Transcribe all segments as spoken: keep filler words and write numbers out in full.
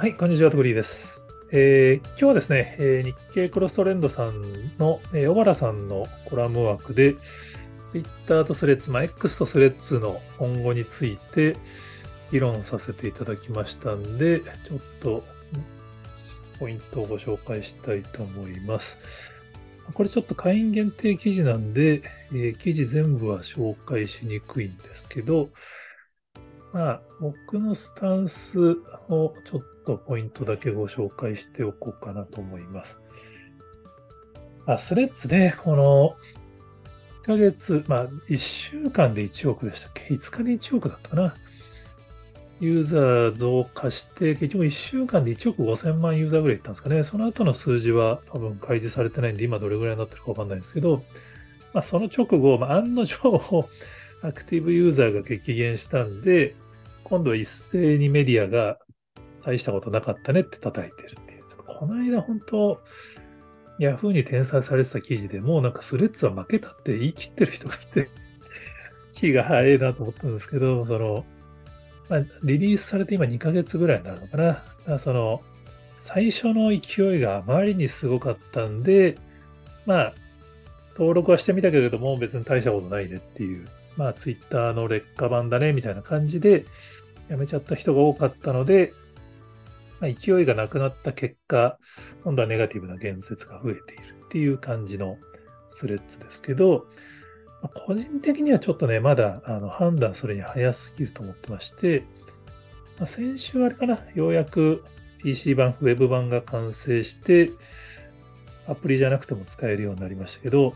はい、こんにちは、トグリーです。えー、今日はですね、えー、日経クロストレンドさんの、えー、小原さんのコラム枠で、ツイッターとスレッズ、まあ、X とスレッズの今後について議論させていただきましたんで、ちょっとポイントをご紹介したいと思います。これちょっと会員限定記事なんで、えー、記事全部は紹介しにくいんですけど、まあ、僕のスタンスをちょっとポイントだけご紹介しておこうかなと思います。あ、スレッズね、このいっかげつ、まあ、いっしゅうかんでいちおくでしたっけ ?いつかでいちおくだったかな。ユーザー増加して、結局いっしゅうかんでいちおくごせんまんユーザーぐらいいったんですかね。その後の数字は多分開示されてないんで、今どれぐらいになってるかわかんないんですけど、まあ、その直後、まあ、案の定、アクティブユーザーが激減したんで、今度は一斉にメディアが大したことなかったねって叩いてるっていう。ちょっとこの間本当、ヤフーに転載されてた記事でもうなんかスレッズは負けたって言い切ってる人がいて、気が早いなと思ったんですけど、その、まあ、リリースされて今にかげつぐらいになるのかな。だからその、最初の勢いがあまりにすごかったんで、まあ、登録はしてみたけれども別に大したことないねっていう。まあ、ツイッターの劣化版だね、みたいな感じで、やめちゃった人が多かったので、まあ、勢いがなくなった結果、今度はネガティブな言説が増えているっていう感じのスレッズですけど、まあ、個人的にはちょっとね、まだあの判断それに早すぎると思ってまして、まあ、先週あれかな、ようやく ピーシー 版、ウェブ版が完成して、アプリじゃなくても使えるようになりましたけど、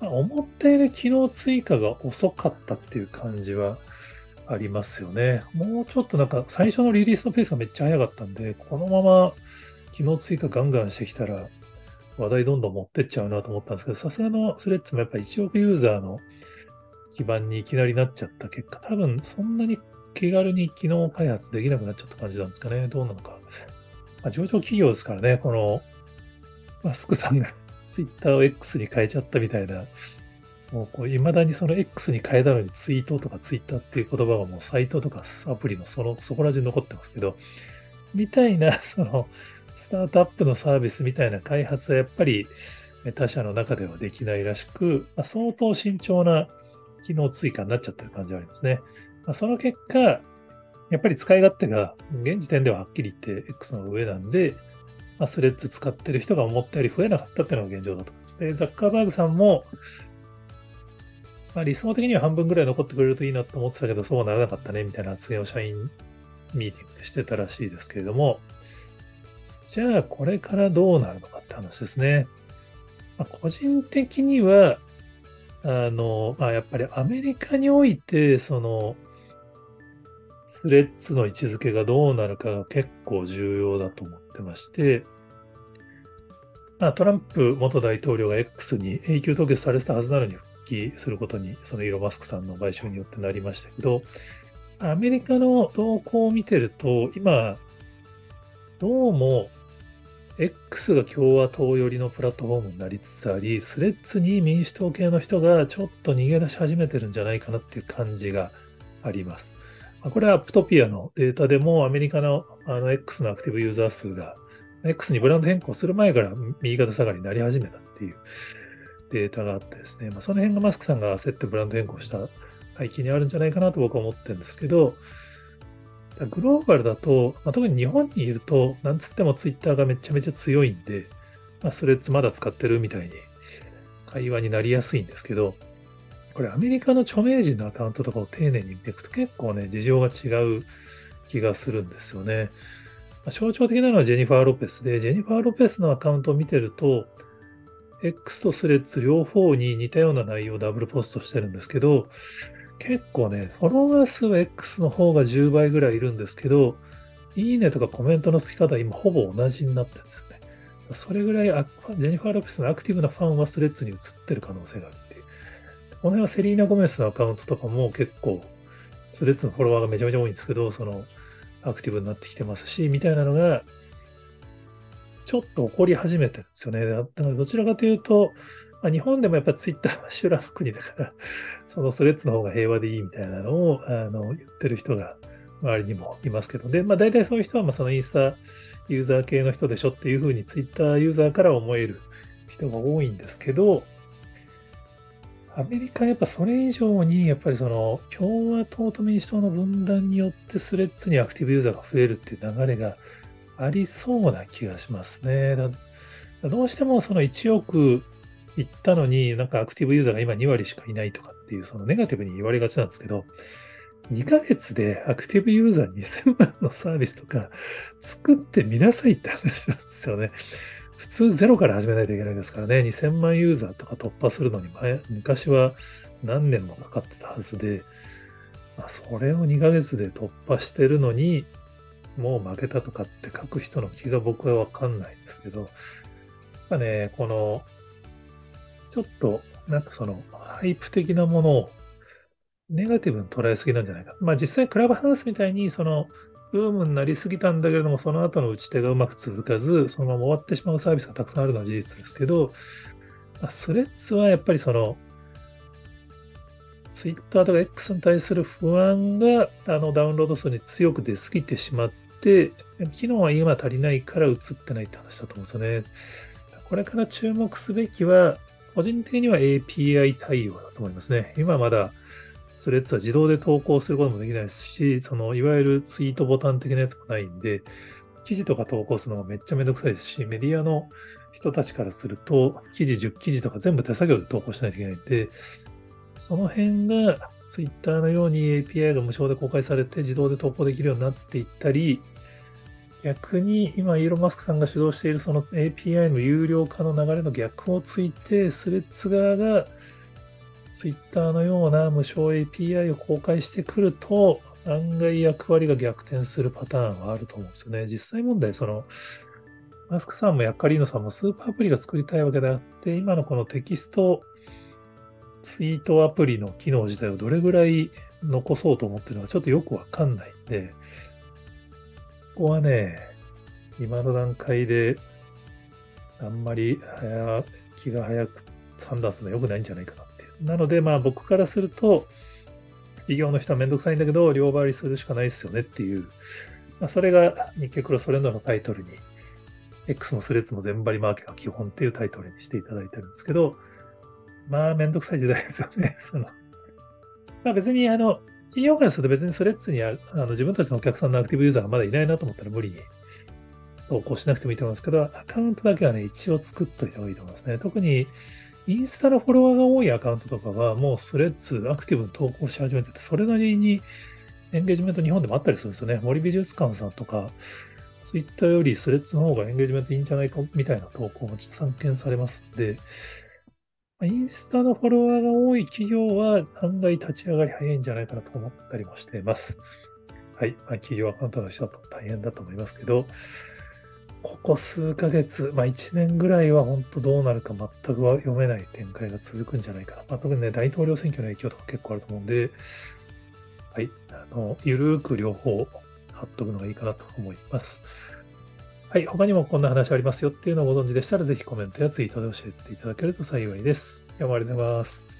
思ったより機能追加が遅かったっていう感じはありますよね。もうちょっとなんか最初のリリースのペースがめっちゃ早かったんで、このまま機能追加ガンガンしてきたら話題どんどん持ってっちゃうなと思ったんですけど、さすがのスレッズもやっぱいちおくユーザーの基盤にいきなりなっちゃった結果、多分そんなに気軽に機能開発できなくなっちゃった感じなんですかね。どうなのか。まあ、上場企業ですからね、このマスクさんがツイッターを X に変えちゃったみたいな、もうこう未だにその X に変えたのにツイートとかツイッターっていう言葉がもうサイトとかアプリのそのそこら中に残ってますけど、みたいなそのスタートアップのサービスみたいな開発はやっぱり他社の中ではできないらしく、まあ、相当慎重な機能追加になっちゃってる感じはありますね。まあ、その結果、やっぱり使い勝手が現時点でははっきり言って X の上なんで、まあ、スレッズ使ってる人が思ったより増えなかったっていうのが現状だと思います。で、ザッカーバーグさんも、まあ、理想的には半分ぐらい残ってくれるといいなと思ってたけど、そうはならなかったねみたいな発言を社員ミーティングでしてたらしいですけれども、じゃあこれからどうなるのかって話ですね。まあ、個人的には、あの、まあ、やっぱりアメリカにおいて、その、スレッズの位置づけがどうなるかが結構重要だと思ってまして、まあ、トランプ元大統領が X に永久凍結されてたはずなのに復帰することに、そのイーロン・マスクさんの買収によってなりましたけど、アメリカの動向を見てると、今、どうも X が共和党寄りのプラットフォームになりつつあり、スレッズに民主党系の人がちょっと逃げ出し始めてるんじゃないかなっていう感じがあります。これはアップトピアのデータでもアメリカのあの X のアクティブユーザー数が X にブランド変更する前から右肩下がりになり始めたっていうデータがあってですね、まあ、その辺がマスクさんが焦ってブランド変更した背景にあるんじゃないかなと僕は思ってるんですけど、グローバルだと、まあ、特に日本にいるとなんつってもツイッターがめちゃめちゃ強いんで、まあ、スレッズまだ使ってるみたいに会話になりやすいんですけど、これアメリカの著名人のアカウントとかを丁寧に見ていくと結構ね、事情が違う気がするんですよね。まあ、象徴的なのはジェニファー・ロペスで、ジェニファー・ロペスのアカウントを見てると X とスレッズ両方に似たような内容をダブルポストしてるんですけど、結構ね、フォロワー数は X の方がじゅうばいぐらいいるんですけど、いいねとかコメントのつき方は今ほぼ同じになってるんですよね。それぐらいジェニファー・ロペスのアクティブなファンはスレッズに移ってる可能性がある。この辺はセリーナ・ゴメスのアカウントとかも結構、スレッズのフォロワーがめちゃめちゃ多いんですけど、そのアクティブになってきてますし、みたいなのが、ちょっと起こり始めてるんですよね。だからどちらかというと、まあ、日本でもやっぱツイッターは修羅の国だから、そのスレッズの方が平和でいいみたいなのをあの言ってる人が周りにもいますけど、で、まあ、大体そういう人はまあそのインスタユーザー系の人でしょっていうふうにツイッターユーザーから思える人が多いんですけど、アメリカはやっぱそれ以上にやっぱりその共和党と民主党の分断によってスレッズにアクティブユーザーが増えるっていう流れがありそうな気がしますね。だどうしてもそのいちおくいったのになんかアクティブユーザーが今にわりしかいないとかっていうそのネガティブに言われがちなんですけど、にかげつでアクティブユーザーにせんまんのサービスとか作ってみなさいって話なんですよね。普通ゼロから始めないといけないですからね。にせんまんユーザーとか突破するのに前昔は何年もかかってたはずで、まあ、それをにかげつで突破してるのにもう負けたとかって書く人の気が僕は分かんないんですけど、まあね、このちょっとなんかそのハイプ的なものをネガティブに捉えすぎなんじゃないか。まあ実際クラブハウスみたいにそのブームになりすぎたんだけれども、その後の打ち手がうまく続かず、そのまま終わってしまうサービスがたくさんあるのは事実ですけど、スレッズはやっぱりその、ツイッターとか X に対する不安があのダウンロード数に強く出すぎてしまって、機能は今足りないから映ってないって話だと思うんですよね。これから注目すべきは、個人的には エーピーアイ 対応だと思いますね。今まだ、スレッズは自動で投稿することもできないし、そのいわゆるツイートボタン的なやつもないんで、記事とか投稿するのがめっちゃめんどくさいですし、メディアの人たちからすると、記事じゅう記事とか全部手作業で投稿しないといけないんで、その辺がツイッターのように エーピーアイ が無償で公開されて自動で投稿できるようになっていったり、逆に今イーロン・マスクさんが主導しているその エーピーアイ の有料化の流れの逆をついて、スレッズ側がツイッターのような無償 エーピーアイ を公開してくると、案外役割が逆転するパターンはあると思うんですよね。実際問題、そのマスクさんもヤッカリーノさんもスーパーアプリが作りたいわけであって、今のこのテキストツイートアプリの機能自体をどれぐらい残そうと思ってるのかちょっとよくわかんないんで、そこはね、今の段階であんまり早気が早く判断するのは良くないんじゃないかな。なのでまあ僕からすると企業の人はめんどくさいんだけど両張りするしかないですよねっていう、まあ、それが日経クロストレンドのタイトルに X もスレッズも全張りマーケが基本っていうタイトルにしていただいてるんですけど、まあめんどくさい時代ですよね。そのまあ別にあの企業からすると別にスレッズにあの自分たちのお客さんのアクティブユーザーがまだいないなと思ったら無理に投稿しなくてもいいと思うんですけど、アカウントだけはね一応作っといた方がいいと思いますね。特にインスタのフォロワーが多いアカウントとかはもうスレッズアクティブに投稿し始めてて、それなりにエンゲージメント日本でもあったりするんですよね。森美術館さんとかツイッターよりスレッズの方がエンゲージメントいいんじゃないかみたいな投稿も散見されますので、インスタのフォロワーが多い企業は案外立ち上がり早いんじゃないかなと思ったりもしています。はい、まあ、企業アカウントの人だと大変だと思いますけど、ここ数ヶ月、まあいちねんぐらいは本当どうなるか全く読めない展開が続くんじゃないかな。まあ、特にね、大統領選挙の影響とか結構あると思うんで、はい、あの、ゆるーく両方貼っとくのがいいかなと思います。はい、他にもこんな話ありますよっていうのをご存知でしたら、ぜひコメントやツイートで教えていただけると幸いです。今日もありがとうございます。